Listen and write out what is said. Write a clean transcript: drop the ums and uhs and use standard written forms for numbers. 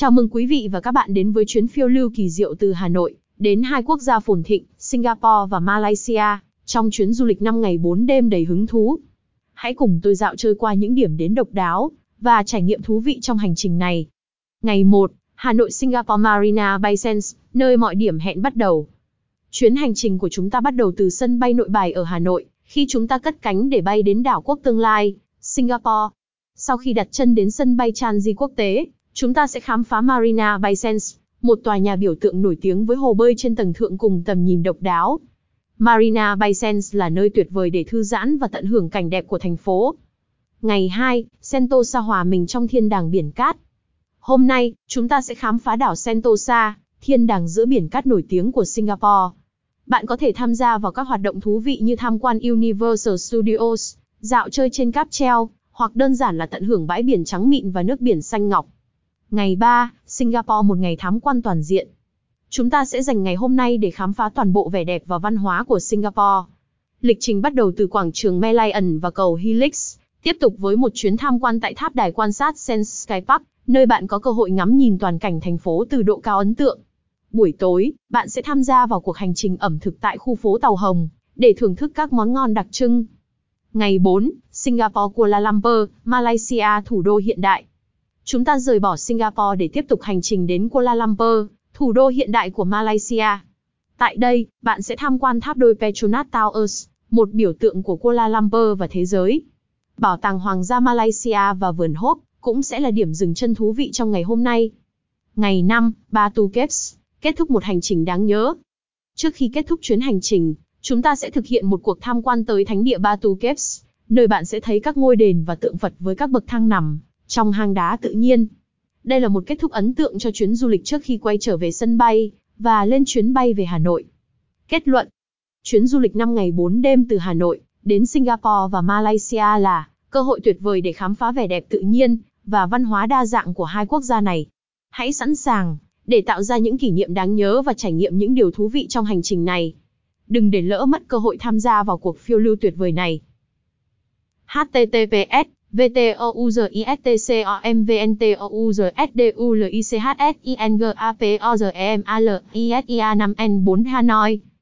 Chào mừng quý vị và các bạn đến với chuyến phiêu lưu kỳ diệu từ Hà Nội đến hai quốc gia phồn thịnh, Singapore và Malaysia, trong chuyến du lịch 5 ngày 4 đêm đầy hứng thú. Hãy cùng tôi dạo chơi qua những điểm đến độc đáo và trải nghiệm thú vị trong hành trình này. Ngày 1, Hà Nội Singapore Marina Bay Sands, nơi mọi điểm hẹn bắt đầu. Chuyến hành trình của chúng ta bắt đầu từ sân bay Nội Bài ở Hà Nội, khi chúng ta cất cánh để bay đến đảo quốc tương lai, Singapore. Sau khi đặt chân đến sân bay Changi quốc tế, chúng ta sẽ khám phá Marina Bay Sands, một tòa nhà biểu tượng nổi tiếng với hồ bơi trên tầng thượng cùng tầm nhìn độc đáo. Marina Bay Sands là nơi tuyệt vời để thư giãn và tận hưởng cảnh đẹp của thành phố. Ngày 2, Sentosa hòa mình trong thiên đàng biển cát. Hôm nay, chúng ta sẽ khám phá đảo Sentosa, thiên đàng giữa biển cát nổi tiếng của Singapore. Bạn có thể tham gia vào các hoạt động thú vị như tham quan Universal Studios, dạo chơi trên cáp treo, hoặc đơn giản là tận hưởng bãi biển trắng mịn và nước biển xanh ngọc. Ngày 3, Singapore một ngày tham quan toàn diện. Chúng ta sẽ dành ngày hôm nay để khám phá toàn bộ vẻ đẹp và văn hóa của Singapore. Lịch trình bắt đầu từ quảng trường Merlion và cầu Helix, tiếp tục với một chuyến tham quan tại tháp đài quan sát Sands Sky Park, nơi bạn có cơ hội ngắm nhìn toàn cảnh thành phố từ độ cao ấn tượng. Buổi tối, bạn sẽ tham gia vào cuộc hành trình ẩm thực tại khu phố Tàu Hồng, để thưởng thức các món ngon đặc trưng. Ngày 4, Singapore Kuala Lumpur, Malaysia thủ đô hiện đại. Chúng ta rời bỏ Singapore để tiếp tục hành trình đến Kuala Lumpur, thủ đô hiện đại của Malaysia. Tại đây, bạn sẽ tham quan tháp đôi Petronas Towers, một biểu tượng của Kuala Lumpur và thế giới. Bảo tàng Hoàng gia Malaysia và vườn Hope cũng sẽ là điểm dừng chân thú vị trong ngày hôm nay. Ngày 5, Batu Caves, kết thúc một hành trình đáng nhớ. Trước khi kết thúc chuyến hành trình, chúng ta sẽ thực hiện một cuộc tham quan tới thánh địa Batu Caves, nơi bạn sẽ thấy các ngôi đền và tượng Phật với các bậc thang nằm trong hang đá tự nhiên. Đây là một kết thúc ấn tượng cho chuyến du lịch trước khi quay trở về sân bay và lên chuyến bay về Hà Nội. Kết luận, chuyến du lịch 5 ngày 4 đêm từ Hà Nội đến Singapore và Malaysia là cơ hội tuyệt vời để khám phá vẻ đẹp tự nhiên và văn hóa đa dạng của hai quốc gia này. Hãy sẵn sàng để tạo ra những kỷ niệm đáng nhớ và trải nghiệm những điều thú vị trong hành trình này. Đừng để lỡ mất cơ hội tham gia vào cuộc phiêu lưu tuyệt vời này. https://vtouzestcomvntouzdulishsingapore 5n4 Hà Nội